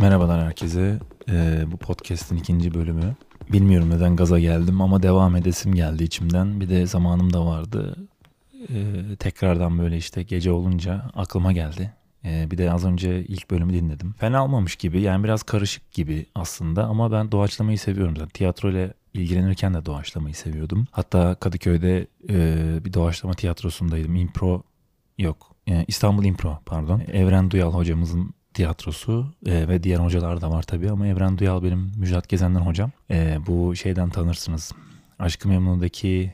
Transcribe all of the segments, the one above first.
Merhabalar herkese. Bu podcast'in ikinci bölümü. Bilmiyorum neden gaza geldim ama devam edesim geldi içimden. Bir de zamanım da vardı. Tekrardan böyle işte gece olunca aklıma geldi. Bir de az önce ilk bölümü dinledim. Fena olmamış gibi, yani biraz karışık gibi aslında ama ben doğaçlamayı seviyorum zaten. Tiyatro ile ilgilenirken de doğaçlamayı seviyordum. Hatta Kadıköy'de bir doğaçlama tiyatrosundaydım. İstanbul İmpro pardon. Evren Duyal hocamızın tiyatrosu ve diğer hocalar da var tabii ama Evren Duyal benim Müjdat Gezen'den hocam. Bu şeyden tanırsınız. Aşk-ı Memnu'daki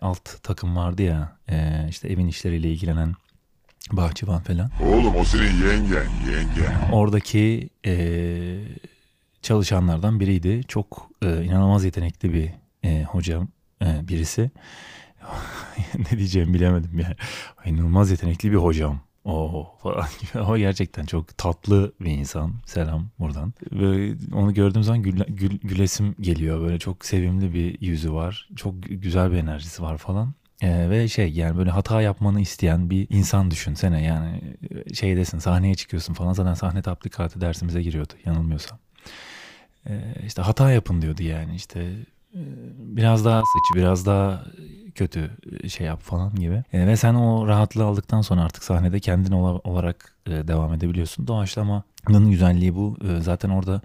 alt takım vardı ya, işte evin işleriyle ilgilenen bahçıvan falan. Oğlum o senin yengen. Oradaki çalışanlardan biriydi. Çok inanılmaz yetenekli bir hocam birisi. Ne diyeceğimi bilemedim yani. İnanılmaz yetenekli bir hocam. O gerçekten çok tatlı bir insan. Selam buradan. Ve onu gördüğüm zaman gülesim geliyor. Böyle çok sevimli bir yüzü var. Çok güzel bir enerjisi var falan. Ve yani böyle hata yapmanı isteyen bir insan düşünsene. Yani şeydesin, sahneye çıkıyorsun falan. Zaten sahne tatbikatı dersimize giriyordu yanılmıyorsam. İşte hata yapın diyordu yani. İşte biraz daha sıçı, biraz daha kötü şey yap falan gibi. Ve sen o rahatlığı aldıktan sonra artık sahnede kendin olarak devam edebiliyorsun. Doğaçlamanın güzelliği bu. Zaten orada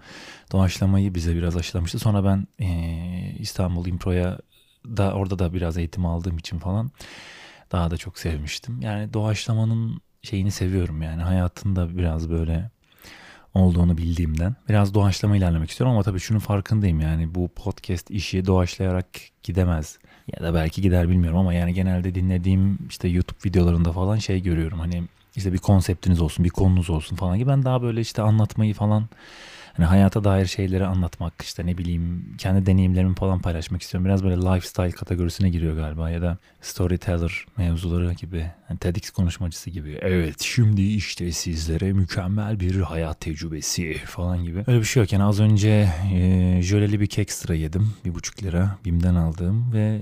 doğaçlamayı bize biraz aşılamıştı. Sonra ben İstanbul İmpro'ya da orada da biraz eğitim aldığım için falan daha da çok sevmiştim. Yani doğaçlamanın şeyini seviyorum yani. Hayatında biraz böyle olduğunu bildiğimden biraz doğaçlama ilerlemek istiyorum ama tabii şunun farkındayım yani bu podcast işi doğaçlayarak gidemez ya da belki gider bilmiyorum ama yani genelde dinlediğim işte YouTube videolarında falan şey görüyorum, hani işte bir konseptiniz olsun, bir konunuz olsun falan gibi. Ben daha böyle işte anlatmayı falan, hani hayata dair şeyleri anlatmak, işte ne bileyim kendi deneyimlerimi falan paylaşmak istiyorum. Biraz böyle lifestyle kategorisine giriyor galiba ya da storyteller mevzuları gibi. Yani TEDx konuşmacısı gibi. Evet şimdi işte sizlere mükemmel bir hayat tecrübesi falan gibi. Öyle bir şey yok. Yani az önce jöleli bir kekstra yedim. 1,5 lira BİM'den aldığım ve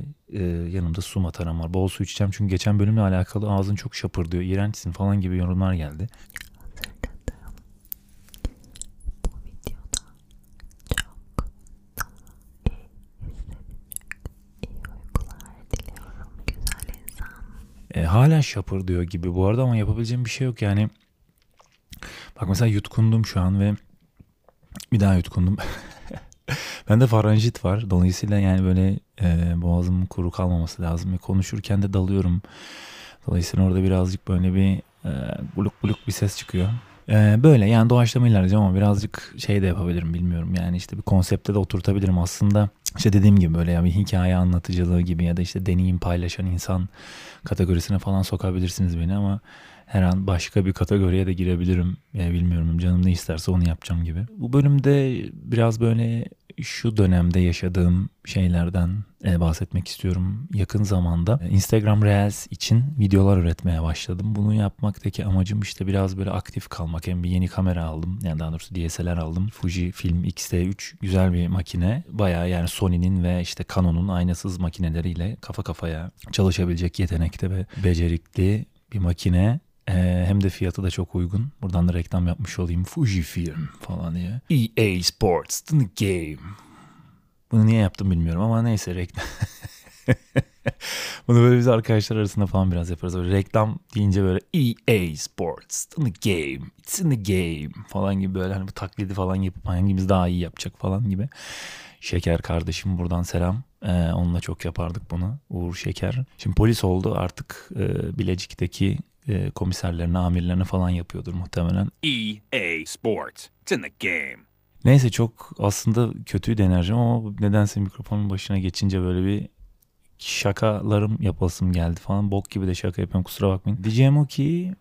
yanımda su mataram var. Bol su içeceğim çünkü geçen bölümle alakalı ağzın çok şapırdıyor, iğrençsin falan gibi yorumlar geldi. Halen şapırdıyor gibi bu arada ama yapabileceğim bir şey yok yani. Bak mesela yutkundum şu an ve bir daha yutkundum. Bende faranjit var. Dolayısıyla yani böyle boğazımın kuru kalmaması lazım. Konuşurken de dalıyorum. Dolayısıyla orada birazcık böyle bir buluk buluk bir ses çıkıyor. Böyle yani doğaçlama ilerleyeceğim ama birazcık şey de yapabilirim bilmiyorum. Yani işte bir konsepte de oturtabilirim aslında. İşte dediğim gibi böyle yani bir hikaye anlatıcılığı gibi ya da işte deneyim paylaşan insan kategorisine falan sokabilirsiniz beni ama her an başka bir kategoriye de girebilirim. Bilmiyorum, canım ne isterse onu yapacağım gibi. Bu bölümde biraz böyle şu dönemde yaşadığım şeylerden bahsetmek istiyorum. Yakın zamanda Instagram Reels için videolar üretmeye başladım. Bunu yapmaktaki amacım işte biraz böyle aktif kalmak. Hem bir yeni kamera aldım. Yani daha doğrusu DSLR aldım. Fuji Film X-T3 güzel bir makine. Bayağı yani Sony'nin ve işte Canon'un aynasız makineleriyle kafa kafaya çalışabilecek yetenekte ve becerikli bir makine. Hem de fiyatı da çok uygun. Buradan da reklam yapmış olayım. Fuji Film falan diye. EA Sports the game. Bunu niye yaptım bilmiyorum ama neyse reklam. Bunu böyle biz arkadaşlar arasında falan biraz yaparız. Böyle reklam deyince böyle EA Sports the game. It's in the game falan gibi böyle hani bu taklidi falan yapıp hangimiz daha iyi yapacak falan gibi. Şeker kardeşim buradan selam. Onunla çok yapardık bunu. Uğur Şeker. Şimdi polis oldu artık, Bilecik'teki komiserlerine, amirlerine falan yapıyordur muhtemelen. EA Sports. It's in the game. Neyse çok aslında kötüydü enerjim ama nedense mikrofonun başına geçince böyle bir şakalarım yapasım geldi falan. Bok gibi de şaka yapıyorum, kusura bakmayın. Diyeceğim o ki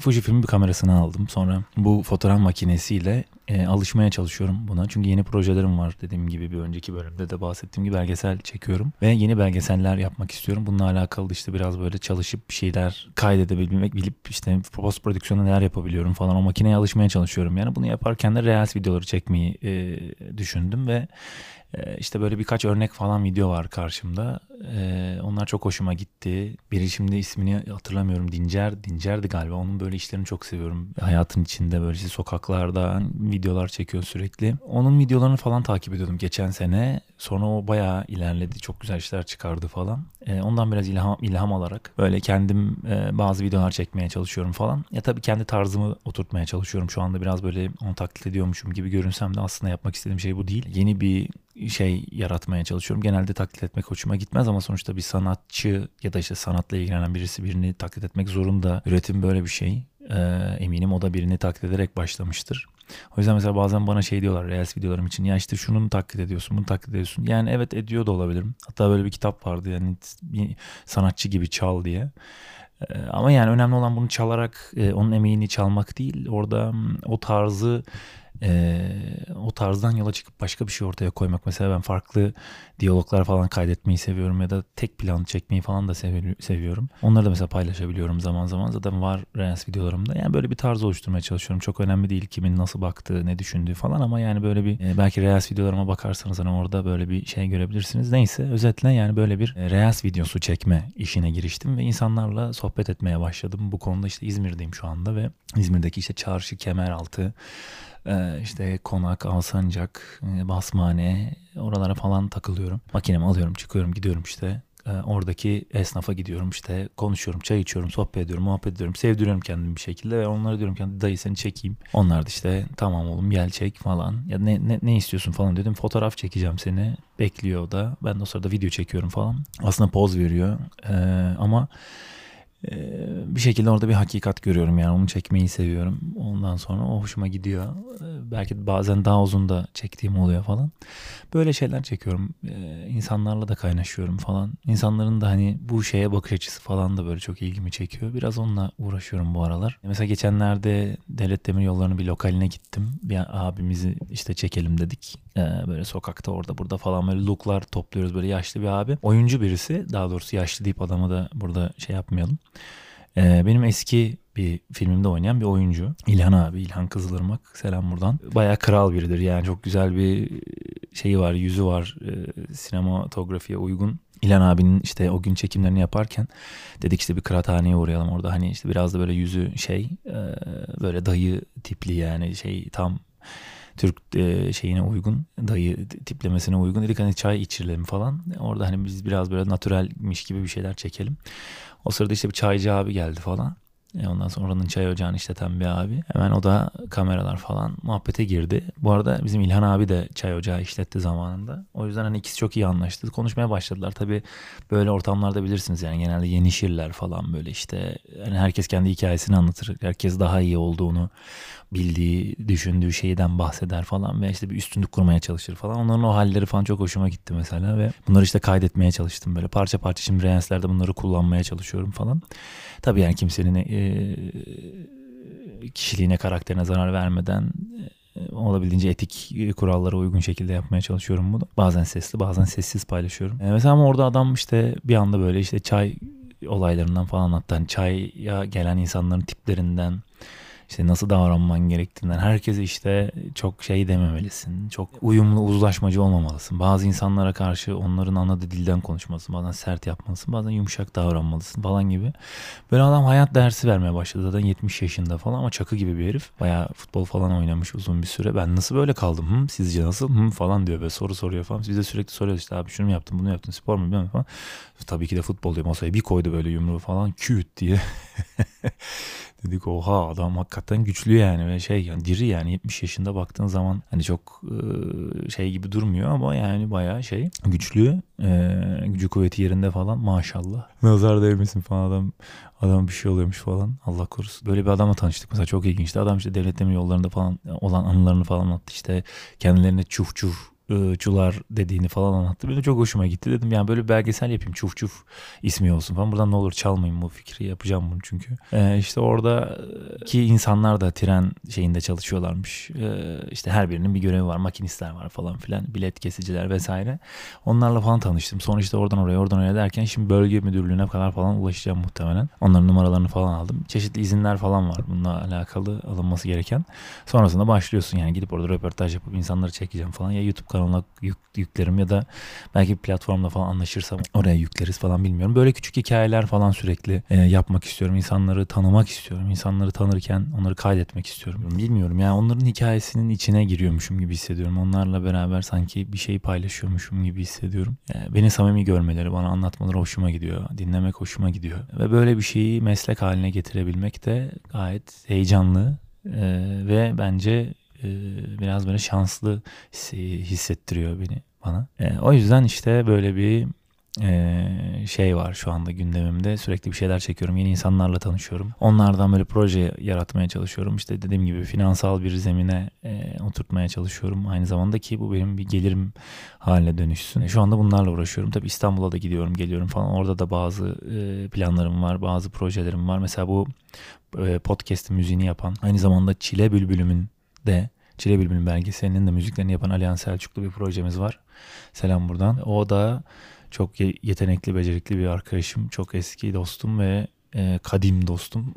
Fujifilm'in bir kamerasını aldım. Sonra bu fotoğraf makinesiyle alışmaya çalışıyorum buna. Çünkü yeni projelerim var dediğim gibi, bir önceki bölümde de bahsettiğim gibi belgesel çekiyorum. Ve yeni belgeseller yapmak istiyorum. Bununla alakalı işte biraz böyle çalışıp bir şeyler kaydedebilmek, bilip işte post prodüksiyonda neler yapabiliyorum falan. O makineye alışmaya çalışıyorum. Yani bunu yaparken de Reels videoları çekmeyi düşündüm ve işte böyle birkaç örnek falan video var karşımda. Onlar çok hoşuma gitti. Biri şimdi ismini hatırlamıyorum. Dincer'di galiba. Onun böyle işlerini çok seviyorum. Hayatın içinde böyle işte sokaklarda videolar çekiyor sürekli. Onun videolarını falan takip ediyordum geçen sene. Sonra o bayağı ilerledi. Çok güzel işler çıkardı falan. Ondan biraz ilham alarak böyle kendim bazı videolar çekmeye çalışıyorum falan. Ya tabii kendi tarzımı oturtmaya çalışıyorum. Şu anda biraz böyle onu taklit ediyormuşum gibi görünsem de aslında yapmak istediğim şey bu değil. Yeni bir şey yaratmaya çalışıyorum. Genelde taklit etmek hoşuma gitmez ama sonuçta bir sanatçı ya da işte sanatla ilgilenen birisi birini taklit etmek zorunda. Üretim böyle bir şey. Eminim o da birini taklit ederek başlamıştır. O yüzden mesela bazen bana şey diyorlar Reels videolarım için. Ya işte şunu mu taklit ediyorsun, bunu taklit ediyorsun. Yani evet ediyor da olabilirim. Hatta böyle bir kitap vardı yani sanatçı gibi çal diye. Ama yani önemli olan bunu çalarak onun emeğini çalmak değil. Orada o tarzı o tarzdan yola çıkıp başka bir şey ortaya koymak. Mesela ben farklı diyaloglar falan kaydetmeyi seviyorum ya da tek plan çekmeyi falan da seviyorum. Onları da mesela paylaşabiliyorum zaman zaman. Zaten var Reels videolarımda. Yani böyle bir tarz oluşturmaya çalışıyorum. Çok önemli değil kimin nasıl baktığı, ne düşündüğü falan ama yani böyle bir belki Reels videolarıma bakarsanız hani orada böyle bir şey görebilirsiniz. Neyse özetle yani böyle bir Reels videosu çekme işine giriştim ve insanlarla sohbet etmeye başladım. Bu konuda işte İzmir'deyim şu anda ve İzmir'deki işte çarşı, Kemeraltı, işte Konak, Alsancak, Basmane oralara falan takılıyorum. Makinemi alıyorum, çıkıyorum, gidiyorum işte. Oradaki esnafa gidiyorum işte konuşuyorum, çay içiyorum, sohbet ediyorum, muhabbet ediyorum. Sevdiriyorum kendimi bir şekilde ve onlara diyorum ki dayı seni çekeyim. Onlar da işte tamam oğlum gel çek falan. Ya ne istiyorsun falan dedim. Fotoğraf çekeceğim seni. Bekliyor o da. Ben de o sırada video çekiyorum falan. Aslında poz veriyor ama bir şekilde orada bir hakikat görüyorum yani onu çekmeyi seviyorum. Ondan sonra o hoşuma gidiyor. Belki bazen daha uzun da çektiğim oluyor falan. Böyle şeyler çekiyorum. İnsanlarla da kaynaşıyorum falan. İnsanların da hani bu şeye bakış açısı falan da böyle çok ilgimi çekiyor. Biraz onunla uğraşıyorum bu aralar. Mesela geçenlerde Devlet Demiryolları'nın bir lokaline gittim. Bir abimizi işte çekelim dedik. Böyle sokakta orada burada falan böyle looklar topluyoruz. Böyle yaşlı bir abi. Oyuncu birisi. Daha doğrusu yaşlı deyip adamı da burada şey yapmayalım. Benim eski bir filmimde oynayan bir oyuncu. İlhan abi, İlhan Kızılırmak. Selam buradan. Bayağı kral biridir yani çok güzel bir şeyi var, yüzü var. Sinematografiye uygun. İlhan abinin işte o gün çekimlerini yaparken dedik işte bir kıraathaneye uğrayalım orada. Hani işte biraz da böyle yüzü şey böyle dayı tipli yani şey tam Türk şeyine uygun, dayı tiplemesine uygun. Dedik hani çay içirelim falan. Orada hani biz biraz böyle natürelmiş gibi bir şeyler çekelim. O sırada işte bir çaycı abi geldi falan. Ondan sonra oranın çay ocağını işleten bir abi. Hemen o da kameralar falan muhabbete girdi. Bu arada bizim İlhan abi de çay ocağı işletti zamanında. O yüzden hani ikisi çok iyi anlaştı. Konuşmaya başladılar. Tabii böyle ortamlarda bilirsiniz yani genelde yeni şiirler falan böyle işte. Yani herkes kendi hikayesini anlatır. Herkes daha iyi olduğunu bildiği, düşündüğü şeyden bahseder falan. Ve işte bir üstünlük kurmaya çalışır falan. Onların o halleri falan çok hoşuma gitti mesela. Ve bunları işte kaydetmeye çalıştım böyle. Parça parça şimdi Reels'lerde bunları kullanmaya çalışıyorum falan. Tabii yani kimsenin kişiliğine, karakterine zarar vermeden olabildiğince etik kurallara uygun şekilde yapmaya çalışıyorum bunu. Bazen sesli, bazen sessiz paylaşıyorum. Mesela ama orada adam işte bir anda böyle işte çay olaylarından falan anlattı. Yani çaya gelen insanların tiplerinden, işte nasıl davranman gerektiğinden, herkese işte çok şey dememelisin, çok uyumlu, uzlaşmacı olmamalısın. Bazı insanlara karşı onların anladığı dilden konuşmalısın, bazen sert yapmalısın, bazen yumuşak davranmalısın falan gibi. Böyle adam hayat dersi vermeye başladı. Zaten 70 yaşında falan ama çakı gibi bir herif. Bayağı futbol falan oynamış uzun bir süre. Ben nasıl böyle kaldım, sizce nasıl falan diyor böyle soru soruyor falan. Biz de sürekli soruyoruz işte abi şunu mu yaptın, bunu yaptın, spor mu bilmem falan. Tabii ki de futbol diyor, masaya bir koydu böyle yumruğu falan küt diye. Dedik oha adam hakikaten güçlü yani ve şey yani diri yani 70 yaşında baktığın zaman hani çok şey gibi durmuyor ama yani bayağı şey güçlü, gücü kuvveti yerinde falan maşallah. Nazar değmesin falan adam bir şey oluyormuş falan Allah korusun. Böyle bir adamla tanıştık mesela çok ilginçti. Adam işte Devlet Demiryolları'nda falan olan anılarını falan anlattı işte kendilerine çufçufçular dediğini falan anlattı. Benim çok hoşuma gitti dedim yani böyle bir belgesel yapayım çufçuf ismi olsun falan. Buradan ne olur çalmayayım bu fikri yapacağım bunu çünkü. İşte oradaki insanlar da tren şeyinde çalışıyorlarmış. İşte her birinin bir görevi var. Makinistler var falan filan. Bilet kesiciler vesaire. Onlarla falan tanıştım. Sonra işte oradan oraya derken şimdi bölge müdürlüğüne kadar falan ulaşacağım muhtemelen. Onların numaralarını falan aldım. Çeşitli izinler falan var. Bununla alakalı alınması gereken. Sonrasında başlıyorsun yani gidip orada röportaj yapıp insanları çekeceğim falan. Ya YouTube ben ona yüklerim ya da belki bir platformla falan anlaşırsam oraya yükleriz falan, bilmiyorum. Böyle küçük hikayeler falan sürekli yapmak istiyorum. İnsanları tanımak istiyorum. İnsanları tanırken onları kaydetmek istiyorum. Bilmiyorum yani, onların hikayesinin içine giriyormuşum gibi hissediyorum. Onlarla beraber sanki bir şey paylaşıyormuşum gibi hissediyorum. Beni samimi görmeleri, bana anlatmaları hoşuma gidiyor. Dinlemek hoşuma gidiyor. Ve böyle bir şeyi meslek haline getirebilmek de gayet heyecanlı ve bence biraz böyle şanslı hissettiriyor bana. O yüzden işte böyle bir şey var şu anda gündemimde. Sürekli bir şeyler çekiyorum. Yeni insanlarla tanışıyorum. Onlardan böyle proje yaratmaya çalışıyorum. İşte dediğim gibi finansal bir zemine oturtmaya çalışıyorum. Aynı zamanda ki bu benim bir gelirim haline dönüşsün. Şu anda bunlarla uğraşıyorum. Tabii İstanbul'a da gidiyorum, geliyorum falan. Orada da bazı planlarım var, bazı projelerim var. Mesela bu podcast müziğini yapan, aynı zamanda Çile Bülbülüm'ün de, Çile Bülbülüm belgeselinin de müziklerini yapan Aleyhan Selçuklu bir projemiz var. Selam buradan. O da çok yetenekli, becerikli bir arkadaşım. Çok eski dostum ve kadim dostum.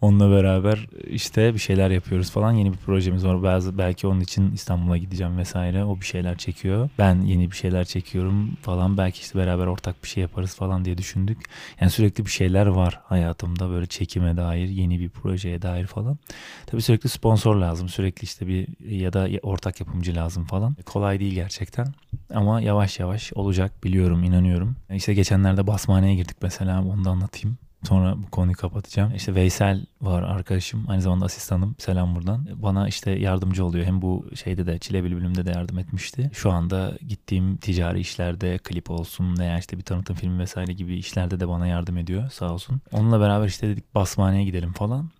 Onunla beraber işte bir şeyler yapıyoruz falan. Yeni bir projemiz var. Belki onun için İstanbul'a gideceğim vesaire. O bir şeyler çekiyor. Ben yeni bir şeyler çekiyorum falan. Belki işte beraber ortak bir şey yaparız falan diye düşündük. Yani sürekli bir şeyler var hayatımda. Böyle çekime dair, yeni bir projeye dair falan. Tabii sürekli sponsor lazım. Sürekli işte bir ya da ortak yapımcı lazım falan. Kolay değil gerçekten. Ama yavaş yavaş olacak, biliyorum, inanıyorum. İşte geçenlerde Basmane'ye girdik mesela. Onu da anlatayım. Sonra bu konuyu kapatacağım. İşte Veysel var arkadaşım. Aynı zamanda asistanım. Selam buradan. Bana işte yardımcı oluyor. Hem bu şeyde de, Çile Bülbülüm'de de yardım etmişti. Şu anda gittiğim ticari işlerde, klip olsun veya işte bir tanıtım filmi vesaire gibi işlerde de bana yardım ediyor. Sağ olsun. Onunla beraber işte dedik Basmane'ye gidelim falan.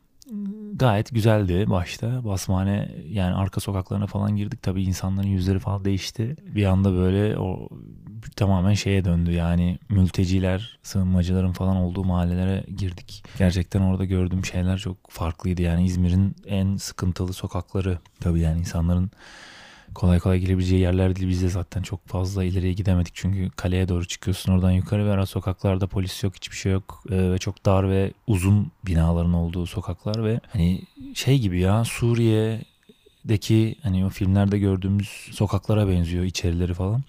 Gayet güzeldi başta. Basmane yani, arka sokaklarına falan girdik. Tabii insanların yüzleri falan değişti. Bir anda böyle o tamamen şeye döndü yani, mülteciler, sığınmacıların falan olduğu mahallelere girdik. Gerçekten orada gördüğüm şeyler çok farklıydı. Yani İzmir'in en sıkıntılı sokakları. Tabii yani insanların kolay kolay girebileceği yerler değil. Biz de zaten çok fazla ileriye gidemedik. Çünkü kaleye doğru çıkıyorsun, oradan yukarı ve ara sokaklarda polis yok, hiçbir şey yok. Ve çok dar ve uzun binaların olduğu sokaklar ve hani şey gibi ya, Suriye'deki hani o filmlerde gördüğümüz sokaklara benziyor içerileri falan.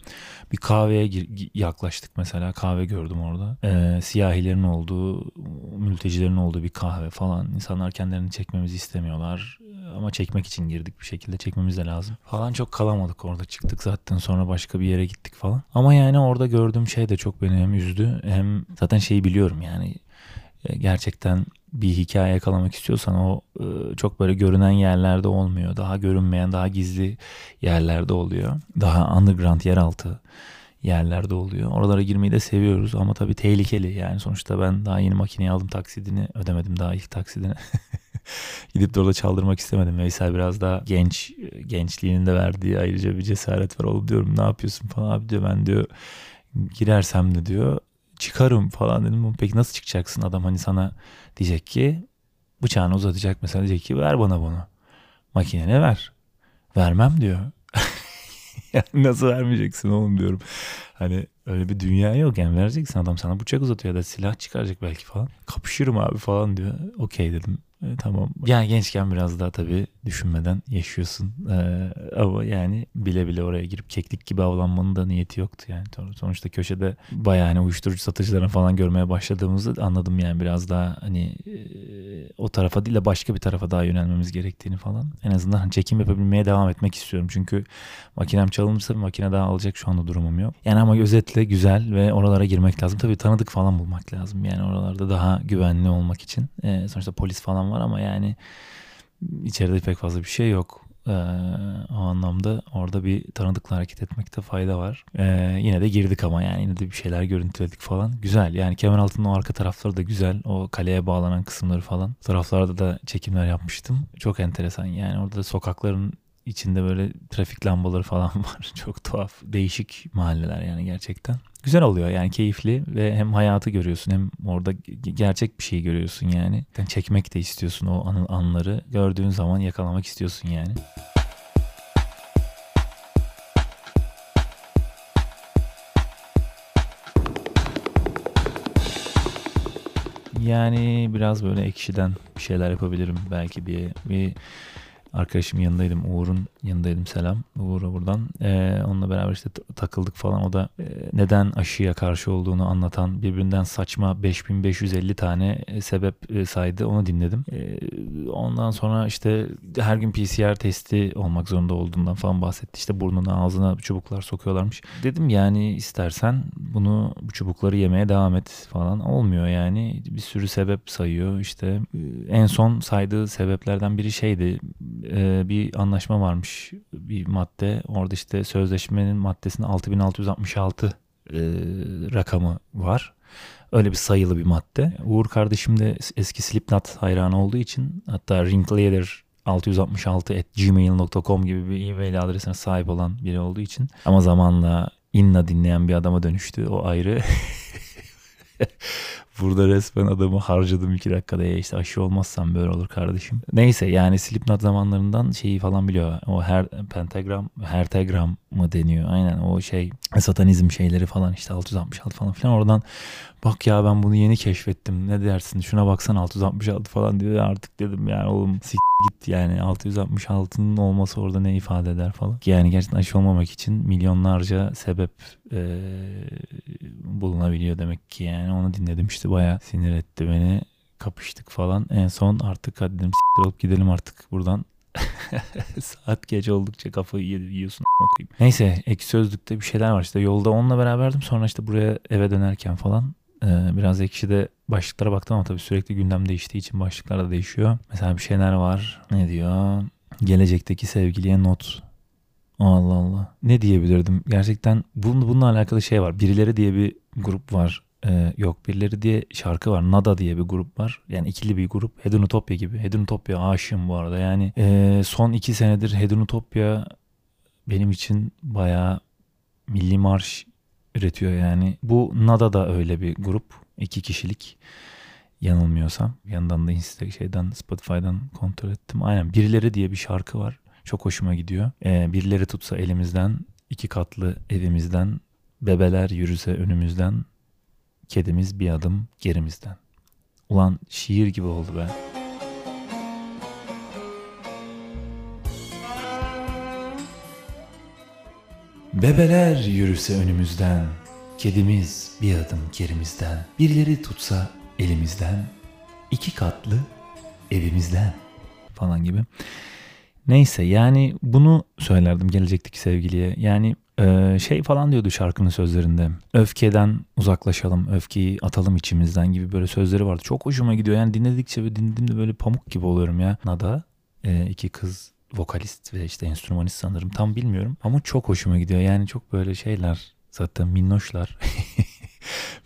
Bir kahveye yaklaştık mesela. Kahve gördüm orada. Siyahilerin olduğu, mültecilerin olduğu bir kahve falan. İnsanlar kendilerini çekmemizi istemiyorlar. Ama çekmek için girdik, bir şekilde çekmemiz de lazım falan. Çok kalamadık orada, çıktık zaten, sonra başka bir yere gittik falan. Ama yani orada gördüğüm şey de çok beni hem üzdü, hem zaten şeyi biliyorum yani, gerçekten bir hikaye yakalamak istiyorsan o çok böyle görünen yerlerde olmuyor. Daha görünmeyen, daha gizli yerlerde oluyor. Daha underground, yeraltı yerlerde oluyor. Oralara girmeyi de seviyoruz ama tabii tehlikeli yani. Sonuçta ben daha yeni makineyi aldım, taksidini ödemedim, daha ilk taksidini. Gidip de orada çaldırmak istemedim. Veysel biraz daha genç, gençliğinin de verdiği ayrıca bir cesaret var. Oğlum diyorum, ne yapıyorsun falan. Abi diyor, ben diyor girersem de diyor çıkarım falan dedim. Peki nasıl çıkacaksın? Adam hani sana diyecek ki, bıçağını uzatacak mesela, diyecek ki ver bana bunu. Makinene ver. Vermem diyor. Yani nasıl vermeyeceksin oğlum diyorum. Hani öyle bir dünya yok yani, vereceksin, adam sana bıçak uzatıyor ya da silah çıkaracak belki falan. Kapışırım abi falan diyor. Okey dedim. Tamam. Yani gençken biraz daha tabii düşünmeden yaşıyorsun. Ama yani bile bile oraya girip keklik gibi avlanmanın da niyeti yoktu yani. Sonuçta köşede bayağı hani uyuşturucu satıcılarını falan görmeye başladığımızı anladım yani, biraz daha hani o tarafa değil de başka bir tarafa daha yönelmemiz gerektiğini falan. En azından çekim yapabilmeye devam etmek istiyorum. Çünkü makinem çalınırsa bir makine daha alacak, şu anda durumum yok. Yani ama özetle güzel ve oralara girmek lazım. Tabii tanıdık falan bulmak lazım. Yani oralarda daha güvenli olmak için. Sonuçta polis falan var ama yani içeride pek fazla bir şey yok. O anlamda orada bir tanıdıkla hareket etmekte fayda var. Yine de girdik ama yani yine de bir şeyler görüntüledik falan. Güzel yani, Kemeraltı'nın o arka tarafları da güzel. O kaleye bağlanan kısımları falan. Taraflarda da çekimler yapmıştım. Çok enteresan yani, orada da sokakların içinde böyle trafik lambaları falan var. Çok tuhaf, değişik mahalleler yani gerçekten. Güzel oluyor yani, keyifli ve hem hayatı görüyorsun hem orada gerçek bir şey görüyorsun yani. Çekmek de istiyorsun o anları. Gördüğün zaman yakalamak istiyorsun yani. Yani biraz böyle ekşiden bir şeyler yapabilirim belki diye bir arkadaşımın yanındaydım. Uğur'un yanındaydım. Selam Uğur'a buradan. Onunla beraber işte takıldık falan. O da neden aşıya karşı olduğunu anlatan birbirinden saçma 5550 tane sebep saydı. Onu dinledim. Ondan sonra işte her gün PCR testi olmak zorunda olduğundan falan bahsetti. İşte burnuna ağzına çubuklar sokuyorlarmış. Dedim yani istersen bunu, bu çubukları yemeye devam et falan. Olmuyor yani. Bir sürü sebep sayıyor. İşte en son saydığı sebeplerden biri şeydi. Bir anlaşma varmış, bir madde. Orada işte sözleşmenin maddesinde 6666 rakamı var. Öyle bir sayılı bir madde. Uğur kardeşim de eski Slipknot hayranı olduğu için, hatta rinklater666@gmail.com gibi bir e-mail adresine sahip olan biri olduğu için, ama zamanla inna dinleyen bir adama dönüştü. O ayrı. Burada resmen adamı harcadım 2 dakikada. Ya işte aşı olmazsan böyle olur kardeşim. Neyse yani Slipknot zamanlarından şeyi falan biliyor. O her pentagram, hertagram mı deniyor? Aynen o şey, satanizm şeyleri falan işte 666 falan filan. Oradan bak ya ben bunu yeni keşfettim. Ne dersin? Şuna baksan 666 falan diyor. Artık dedim yani oğlum git yani 666'nın olması orada ne ifade eder falan. Yani gerçekten aşı olmamak için milyonlarca sebep bulunabiliyor demek ki yani. Onu dinledim işte, bayağı sinir etti beni. Kapıştık falan. En son artık hadi dedim s**t olup gidelim artık buradan. Saat gece oldukça kafayı yiyorsun a**ayım. Neyse Ekşi Sözlük'te bir şeyler var işte. Yolda onunla beraberdim. Sonra işte buraya eve dönerken falan biraz Ekşi'de başlıklara baktım ama tabii sürekli gündem değiştiği için başlıklar da değişiyor. Mesela bir şeyler var. Ne diyor? Gelecekteki sevgiliye not. Allah Allah. Ne diyebilirdim? Gerçekten bununla alakalı şey var. Birileri diye bir grup var. Yok birileri diye şarkı var. Nada diye bir grup var. Yani ikili bir grup. Hedonutopia gibi. Hedonutopia aşığım bu arada. Yani son 2 senedir Hedonutopia benim için bayağı milli marş üretiyor yani. Bu Nada da öyle bir grup. 2 kişilik. Yanılmıyorsam. Bir yandan da Spotify'dan kontrol ettim. Aynen. Birileri diye bir şarkı var. Çok hoşuma gidiyor. Birileri tutsa elimizden, 2 katlı evimizden, bebeler yürüse önümüzden, kedimiz bir adım gerimizden. Ulan şiir gibi oldu be. Bebeler yürüse önümüzden, kedimiz bir adım gerimizden, birileri tutsa elimizden, 2 katlı evimizden falan gibi. Neyse yani bunu söylerdim gelecekteki sevgiliye. Yani şey falan diyordu şarkının sözlerinde. Öfkeden uzaklaşalım, öfkeyi atalım içimizden gibi böyle sözleri vardı. Çok hoşuma gidiyor. Yani dinledikçe ve dinlediğimde böyle pamuk gibi oluyorum ya. Nada 2 kız vokalist ve işte enstrümanist sanırım. Tam bilmiyorum ama çok hoşuma gidiyor. Yani çok böyle şeyler zaten minnoşlar.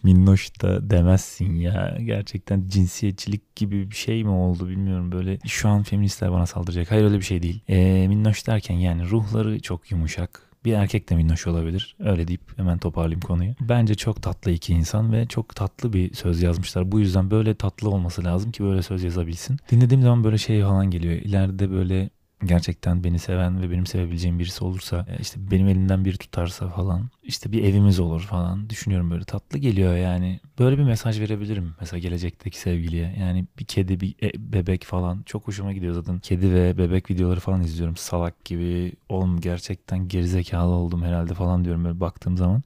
Minnoş da demezsin ya. Gerçekten cinsiyetçilik gibi bir şey mi oldu bilmiyorum. Böyle şu an feministler bana saldıracak. Hayır öyle bir şey değil. Minnoş derken yani ruhları çok yumuşak. Bir erkek de minnoş olabilir. Öyle deyip hemen toparlayayım konuyu. Bence çok tatlı 2 insan ve çok tatlı bir söz yazmışlar. Bu yüzden böyle tatlı olması lazım ki böyle söz yazabilsin. Dinlediğim zaman böyle şey falan geliyor. İleride böyle gerçekten beni seven ve benim sevebileceğim birisi olursa, işte benim elimden biri tutarsa falan, işte bir evimiz olur falan düşünüyorum, böyle tatlı geliyor yani. Böyle bir mesaj verebilirim mesela gelecekteki sevgiliye. Yani bir kedi, bir bebek falan çok hoşuma gidiyor zaten. Kedi ve bebek videoları falan izliyorum salak gibi. Oğlum gerçekten gerizekalı oldum herhalde falan diyorum böyle baktığım zaman.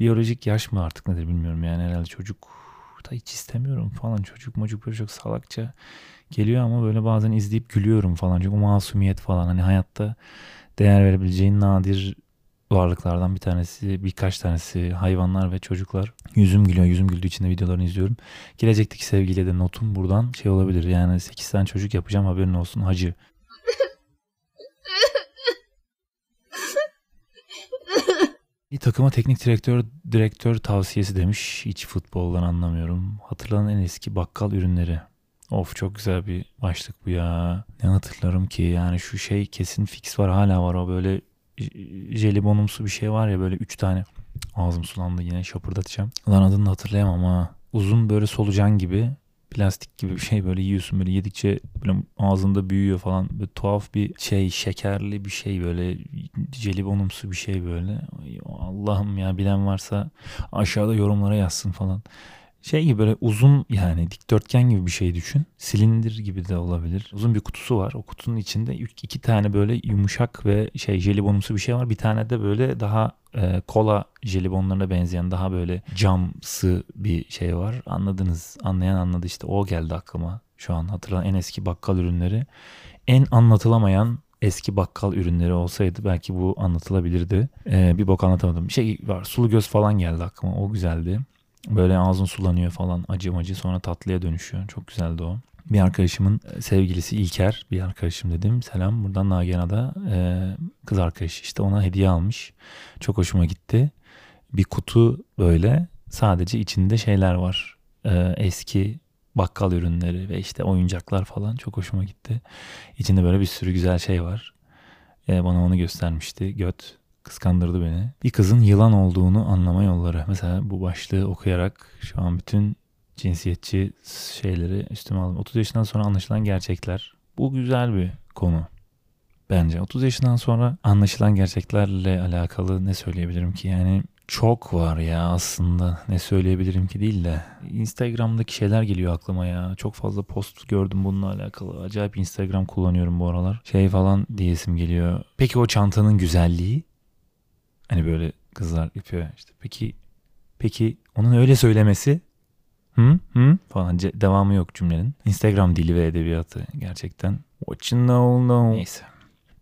Biyolojik yaş mı artık nedir bilmiyorum yani, herhalde çocuk da hiç istemiyorum falan. Çocuk böyle çok salakça geliyor ama böyle bazen izleyip gülüyorum falan. Çünkü o masumiyet falan, hani hayatta değer verebileceğin nadir varlıklardan bir tanesi, birkaç tanesi hayvanlar ve çocuklar. Yüzüm gülüyor. Yüzüm güldüğü için de videolarını izliyorum. Gelecekteki sevgiliye de notum buradan şey olabilir. Yani 8 tane çocuk yapacağım, haberin olsun hacı. Bir takıma teknik direktör tavsiyesi demiş. Hiç futboldan anlamıyorum. Hatırlanan en eski bakkal ürünleri. Of çok güzel bir başlık bu ya. Ne hatırlarım ki yani, şu şey kesin fix var, hala var o böyle jelibonumsu bir şey var ya, böyle 3 tane. Ağzım sulandı yine, şapırdatacağım. Lan adını hatırlayamam ama uzun böyle solucan gibi, plastik gibi bir şey, böyle yiyorsun, böyle yedikçe böyle ağzında büyüyor falan. Böyle tuhaf bir şey, şekerli bir şey, böyle jelibonumsu bir şey böyle. Allah'ım ya, bilen varsa aşağıda yorumlara yazsın falan. Şey gibi böyle uzun, yani dikdörtgen gibi bir şey düşün. Silindir gibi de olabilir. Uzun bir kutusu var. O kutunun içinde iki tane böyle yumuşak ve şey jelibonumsu bir şey var. Bir tane de böyle daha kola jelibonlarına benzeyen daha böyle camsı bir şey var. Anladınız. Anlayan anladı işte. O geldi aklıma. Şu an hatırlanan en eski bakkal ürünleri. En anlatılamayan eski bakkal ürünleri olsaydı belki bu anlatılabilirdi. Bir bok anlatamadım. Şey var, sulu göz falan geldi aklıma. O güzeldi. Böyle ağzın sulanıyor falan, acı sonra tatlıya dönüşüyor. Çok güzeldi o. Bir arkadaşımın sevgilisi İlker, bir arkadaşım dedim. Selam buradan Nagihan'a, kız arkadaşı işte, ona hediye almış. Çok hoşuma gitti. Bir kutu böyle sadece içinde şeyler var. Eski bakkal ürünleri ve işte oyuncaklar falan, çok hoşuma gitti. İçinde böyle bir sürü güzel şey var. Bana onu göstermişti. Göt. Kıskandırdı beni. Bir kızın yılan olduğunu anlama yolları. Mesela bu başlığı okuyarak şu an bütün cinsiyetçi şeyleri üstüme aldım. 30 yaşından sonra anlaşılan gerçekler. Bu güzel bir konu. Bence 30 yaşından sonra anlaşılan gerçeklerle alakalı ne söyleyebilirim ki? Yani çok var ya aslında. Ne söyleyebilirim ki değil de. Instagram'daki şeyler geliyor aklıma ya. Çok fazla post gördüm bununla alakalı. Acayip Instagram kullanıyorum bu aralar. Şey falan diyesim geliyor. Peki o çantanın güzelliği? Hani böyle kızlar yapıyor işte. Peki onun öyle söylemesi falan, devamı yok cümlenin. Instagram dili ve edebiyatı gerçekten. What you know, no. Neyse.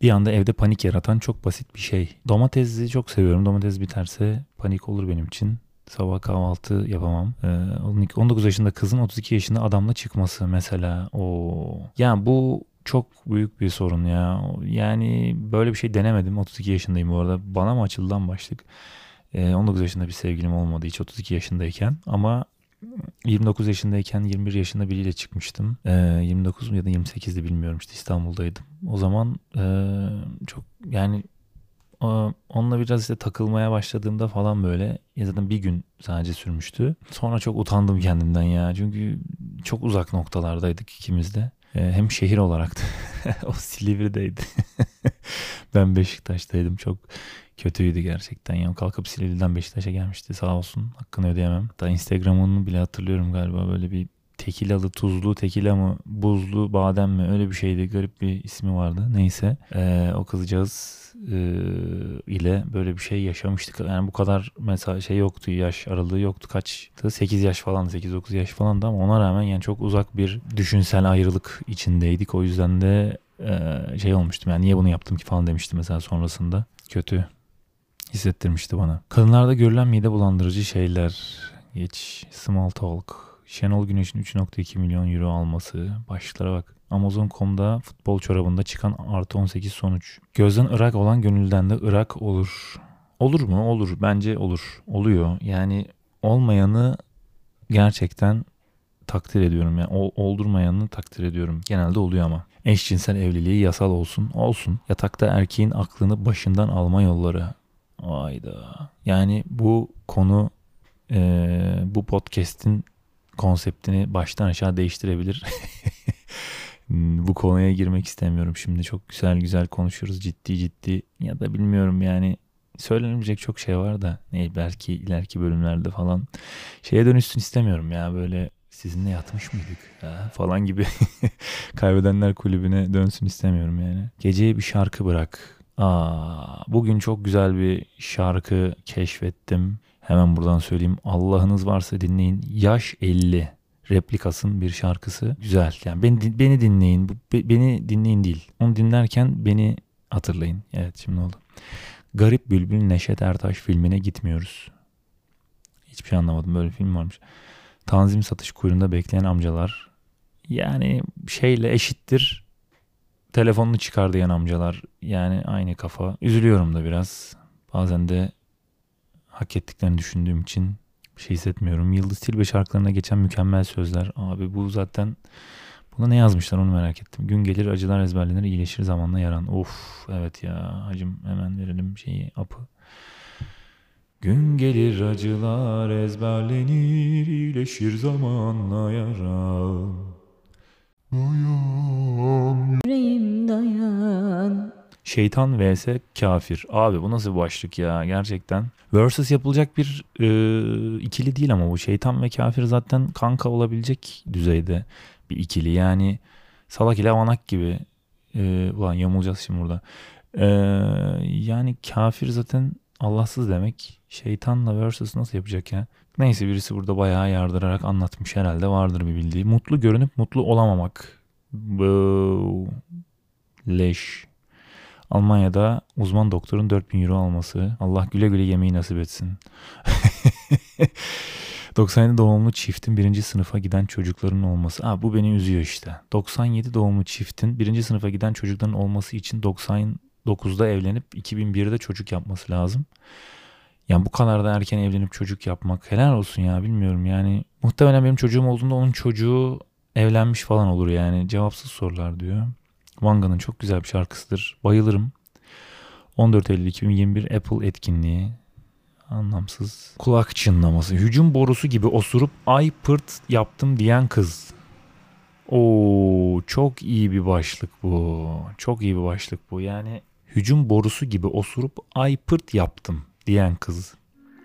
Bir anda evde panik yaratan çok basit bir şey. Domatesi çok seviyorum. Domates biterse panik olur benim için. Sabah kahvaltı yapamam. 19 yaşında kızın 32 yaşında adamla çıkması mesela. Oo. Yani bu çok büyük bir sorun ya. Yani böyle bir şey denemedim. 32 yaşındayım bu arada. Bana mı açıldan başlık? 19 yaşında bir sevgilim olmadı hiç 32 yaşındayken. Ama 29 yaşındayken 21 yaşında biriyle çıkmıştım. 29 ya da 28'de bilmiyorum işte, İstanbul'daydım. O zaman çok yani onunla biraz işte takılmaya başladığımda falan böyle. Ya zaten bir gün sadece sürmüştü. Sonra çok utandım kendimden ya. Çünkü çok uzak noktalardaydık ikimiz de. Hem şehir olarak da o Silivri'deydi. Ben Beşiktaş'taydım. Çok kötüydü gerçekten. Yani kalkıp Silivri'den Beşiktaş'a gelmişti sağ olsun. Hakkını ödeyemem. Hatta Instagram'ını bile hatırlıyorum galiba. Böyle bir tekilalı, tuzlu, tekila mı, buzlu, badem mi, öyle bir şeydi. Garip bir ismi vardı. Neyse. O kızcağız ile böyle bir şey yaşamıştık. Yani bu kadar mesela şey yoktu. Yaş aralığı yoktu. Kaçtı? 8 yaş falan, 8-9 yaş falan da, ama ona rağmen yani çok uzak bir düşünsel ayrılık içindeydik. O yüzden de şey olmuştum. Yani niye bunu yaptım ki falan demiştim mesela sonrasında. Kötü hissettirmişti bana. Kadınlarda görülen mide bulandırıcı şeyler. Geç. Small talk. Şenol Güneş'in 3.2 milyon euro alması. Başlıklara bak. Amazon.com'da futbol çorabında çıkan +18 sonuç. Gözden Irak olan gönülden de Irak olur. Olur mu? Olur. Bence olur. Oluyor. Yani olmayanı gerçekten takdir ediyorum. Yani oldurmayanı takdir ediyorum. Genelde oluyor ama. Eşcinsel evliliği yasal olsun. Olsun. Yatakta erkeğin aklını başından alma yolları. Ayda. Yani bu konu bu podcast'in konseptini baştan aşağı değiştirebilir. Bu konuya girmek istemiyorum şimdi. Çok güzel güzel konuşuruz ciddi. Ya da bilmiyorum yani, söylenecek çok şey var da belki ileriki bölümlerde falan şeye dönüşsün istemiyorum ya, böyle sizinle yatmış mıydık ya falan gibi Kaybedenler Kulübü'ne dönsün istemiyorum yani. Geceye bir şarkı bırak. Bugün çok güzel bir şarkı keşfettim. Hemen buradan söyleyeyim. Allah'ınız varsa dinleyin. Yaş 50. Replikas'ın bir şarkısı. Güzel. Yani beni dinleyin. Beni dinleyin değil. Onu dinlerken beni hatırlayın. Evet, şimdi oldu. Garip Bülbül Neşet Ertaş filmine gitmiyoruz. Hiçbir şey anlamadım. Böyle film varmış. Tanzim satış kuyruğunda bekleyen amcalar. Yani şeyle eşittir. Telefonunu çıkar diyen amcalar. Yani aynı kafa. Üzülüyorum da biraz. Bazen de hak ettiklerini düşündüğüm için bir şey hissetmiyorum. Yıldız Tilbe şarkılarına geçen mükemmel sözler. Abi bu zaten, buna ne yazmışlar onu merak ettim. Gün gelir acılar ezberlenir, iyileşir zamanla yaran. Of evet ya hacım, hemen verelim şeyi, apı. Gün gelir acılar ezberlenir, iyileşir zamanla yaran. Yüreğim dayan. Şeytan vs. Kafir. Abi bu nasıl bir başlık ya gerçekten. Versus yapılacak bir ikili değil ama bu şeytan ve kafir zaten kanka olabilecek düzeyde bir ikili. Yani salak ile vanak gibi. Ulan yamulacağız şimdi burada. Yani kafir zaten Allahsız demek. Şeytanla versus nasıl yapacak ya? Neyse birisi burada bayağı yardırarak anlatmış herhalde. Vardır bir bildiği. Mutlu görünüp mutlu olamamak. Leş. Almanya'da uzman doktorun 4.000 euro alması. Allah güle güle yemeği nasip etsin. 97 doğumlu çiftin 1. sınıfa giden çocukların olması. Aa, bu beni üzüyor işte. 97 doğumlu çiftin 1. sınıfa giden çocukların olması için 99'da evlenip 2001'de çocuk yapması lazım. Yani bu kadar da erken evlenip çocuk yapmak helal olsun ya, bilmiyorum yani. Muhtemelen benim çocuğum olduğunda onun çocuğu evlenmiş falan olur yani. Cevapsız sorular diyor. Vanga'nın çok güzel bir şarkısıdır. Bayılırım. 14 Eylül 2021 Apple etkinliği. Anlamsız. Kulak çınlaması. Hücum borusu gibi osurup ay pırt yaptım diyen kız. Oo, çok iyi bir başlık bu. Çok iyi bir başlık bu. Yani hücum borusu gibi osurup ay pırt yaptım diyen kız.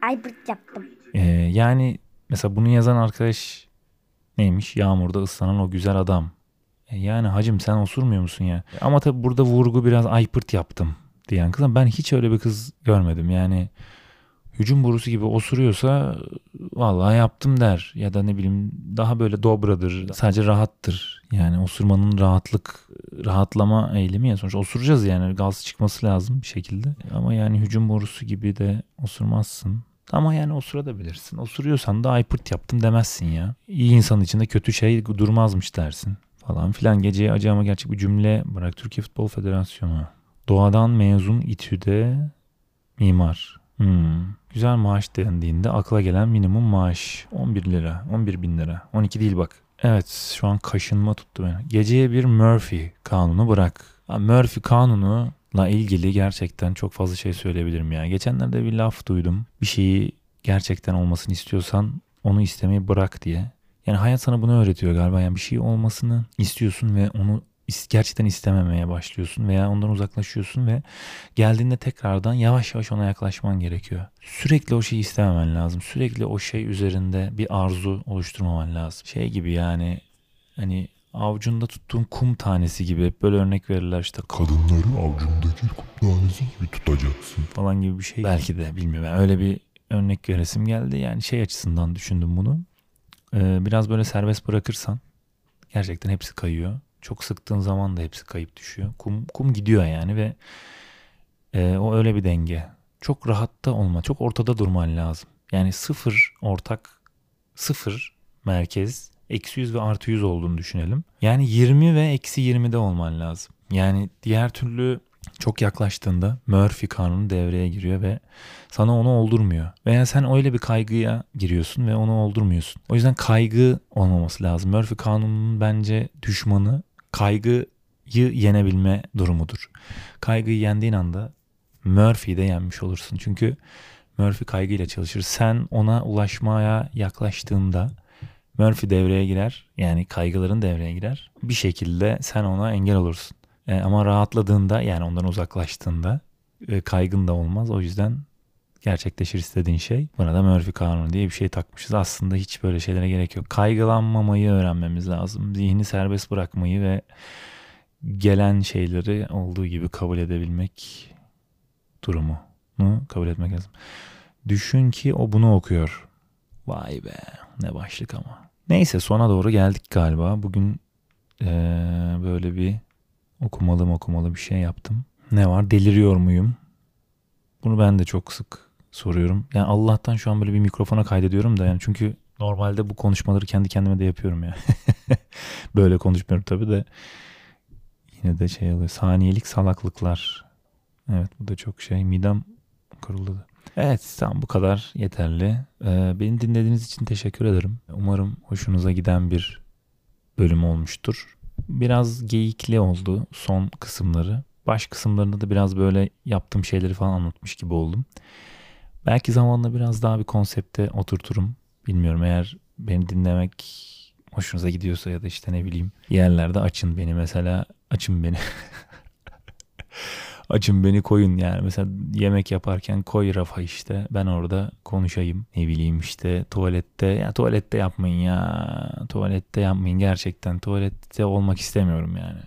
Ay pırt yaptım. Yani mesela bunu yazan arkadaş neymiş? Yağmurda ıslanan o güzel adam. Yani hacım sen osurmuyor musun ya? Ama tabi burada vurgu biraz ay pırt yaptım diyen kız. Ben hiç öyle bir kız görmedim. Yani hücum borusu gibi osuruyorsa vallahi yaptım der. Ya da ne bileyim daha böyle dobradır. Sadece rahattır. Yani osurmanın rahatlama eylemi ya sonuçta. Osuracağız yani. Gaz çıkması lazım bir şekilde. Ama yani hücum borusu gibi de osurmazsın. Ama yani osurabilirsin. Osuruyorsan da ay pırt yaptım demezsin ya. İyi insan içinde kötü şey durmazmış dersin. Falan filan. Geceye acı ama gerçek bir cümle bırak. Türkiye Futbol Federasyonu. Doğadan mezun İTÜ'de mimar. Güzel maaş dendiğinde akla gelen minimum maaş 11 bin lira. 12 değil bak. Evet şu an kaşınma tuttu beni. Geceye bir Murphy kanunu bırak. Murphy kanunuyla ilgili gerçekten çok fazla şey söyleyebilirim ya. Geçenlerde bir laf duydum. Bir şeyi gerçekten olmasını istiyorsan onu istemeyi bırak diye. Yani hayat sana bunu öğretiyor galiba. Yani bir şey olmasını istiyorsun ve onu gerçekten istememeye başlıyorsun veya ondan uzaklaşıyorsun ve geldiğinde tekrardan yavaş yavaş ona yaklaşman gerekiyor. Sürekli o şeyi istememen lazım. Sürekli o şey üzerinde bir arzu oluşturmaman lazım. Şey gibi yani hani avucunda tuttuğun kum tanesi gibi böyle örnek verirler işte. Kadınları avucundaki kum tanesi gibi tutacaksın falan gibi bir şey. Belki de bilmiyorum. Yani öyle bir örnek veresim geldi. Yani şey açısından düşündüm bunu. Biraz böyle serbest bırakırsan gerçekten hepsi kayıyor. Çok sıktığın zaman da hepsi kayıp düşüyor. Kum gidiyor yani ve o öyle bir denge. Çok rahatta olma, çok ortada durman lazım. Yani 0 ortak, 0 merkez, -100 ve +100 olduğunu düşünelim. Yani 20 ve -20'de olman lazım. Yani diğer türlü çok yaklaştığında Murphy kanunu devreye giriyor ve sana onu oldurmuyor. Veya sen öyle bir kaygıya giriyorsun ve onu oldurmuyorsun. O yüzden kaygı olmaması lazım. Murphy kanununun bence düşmanı kaygıyı yenebilme durumudur. Kaygıyı yendiğin anda Murphy'yi de yenmiş olursun. Çünkü Murphy kaygıyla çalışır. Sen ona ulaşmaya yaklaştığında Murphy devreye girer. Yani kaygıların devreye girer. Bir şekilde sen ona engel olursun. Ama rahatladığında yani ondan uzaklaştığında kaygın da olmaz. O yüzden gerçekleşir istediğin şey. Buna da Murphy kanunu diye bir şey takmışız. Aslında hiç böyle şeylere gerek yok. Kaygılanmamayı öğrenmemiz lazım. Zihni serbest bırakmayı ve gelen şeyleri olduğu gibi kabul edebilmek durumunu kabul etmek lazım. Düşün ki o bunu okuyor. Vay be ne başlık ama. Neyse sona doğru geldik galiba. Bugün böyle bir okumalı bir şey yaptım. Ne var? Deliriyor muyum? Bunu ben de çok sık soruyorum. Yani Allah'tan şu an böyle bir mikrofona kaydediyorum da yani çünkü normalde bu konuşmaları kendi kendime de yapıyorum ya. Böyle konuşmuyorum tabii de yine de şey oluyor. Saniyelik salaklıklar. Evet bu da çok şey. Midem kuruladı. Evet tamam bu kadar yeterli. Beni dinlediğiniz için teşekkür ederim. Umarım hoşunuza giden bir bölüm olmuştur. Biraz geyikli oldu son kısımları. Baş kısımlarında da biraz böyle yaptığım şeyleri falan anlatmış gibi oldum. Belki zamanla biraz daha bir konsepte oturturum. Bilmiyorum eğer beni dinlemek hoşunuza gidiyorsa ya da işte ne bileyim yerlerde açın beni mesela. Açın beni. açın beni koyun yani. Mesela yemek yaparken koy rafa işte. Ben orada konuşayım. Ne bileyim işte tuvalette. Ya tuvalette yapmayın ya. Tuvalette yapmayın gerçekten. Tuvalette olmak istemiyorum yani.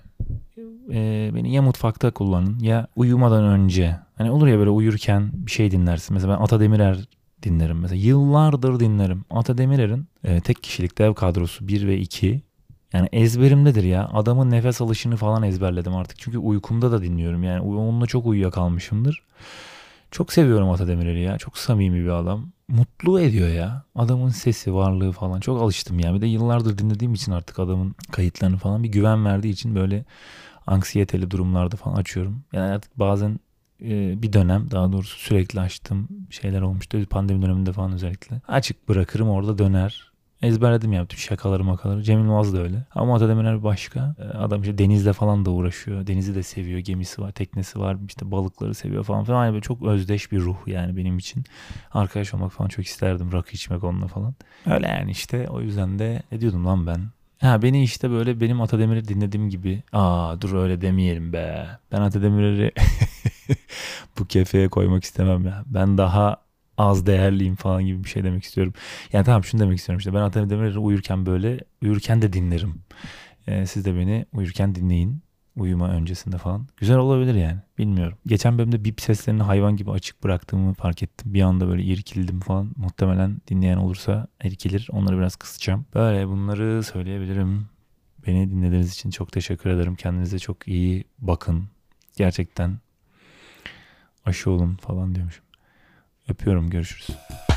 Beni ya mutfakta kullanın ya uyumadan önce. Hani olur ya böyle uyurken bir şey dinlersin. Mesela ben Ata Demirer dinlerim. Mesela yıllardır dinlerim. Ata Demirer'in tek kişilik dev kadrosu 1 ve 2. Yani ezberimdedir ya. Adamın nefes alışını falan ezberledim artık. Çünkü uykumda da dinliyorum. Yani onunla çok uyuyakalmışımdır. Çok seviyorum Ata Demirer'i ya. Çok samimi bir adam. Mutlu ediyor ya. Adamın sesi, varlığı falan. Çok alıştım ya. Bir de yıllardır dinlediğim için artık adamın kayıtlarını falan bir güven verdiği için böyle anksiyeteli durumlarda falan açıyorum. Yani artık bazen bir dönem daha doğrusu sürekli açtığım şeyler olmuştu. Pandemi döneminde falan özellikle. Açık bırakırım orada döner. Ezberledim ya bütün şakaları makaları. Cemil Moğaz da öyle. Ama Ata Demirer başka. Adam işte denizle falan da uğraşıyor. Denizi de seviyor. Gemisi var, teknesi var. İşte balıkları seviyor falan filan. Yani çok özdeş bir ruh yani benim için. Arkadaş olmak falan çok isterdim. Rakı içmek onunla falan. Öyle yani işte. O yüzden de ne diyordum lan ben? Ha beni işte böyle benim Ata Demirer'i dinlediğim gibi. Aa dur öyle demeyelim be. Ben Ata Demirer'i bu kefeye koymak istemem ya. Ben daha az değerliyim falan gibi bir şey demek istiyorum. Yani tamam şunu demek istiyorum işte. Ben Ata Demirer'i uyurken böyle uyurken de dinlerim. Siz de beni uyurken dinleyin. Uyuma öncesinde falan. Güzel olabilir yani. Bilmiyorum. Geçen bölümde bip seslerini hayvan gibi açık bıraktığımı fark ettim. Bir anda böyle irkildim falan. Muhtemelen dinleyen olursa irkilir. Onları biraz kısacağım. Böyle bunları söyleyebilirim. Beni dinlediğiniz için çok teşekkür ederim. Kendinize çok iyi bakın. Gerçekten aşı olun falan diyormuşum. Öpüyorum, görüşürüz.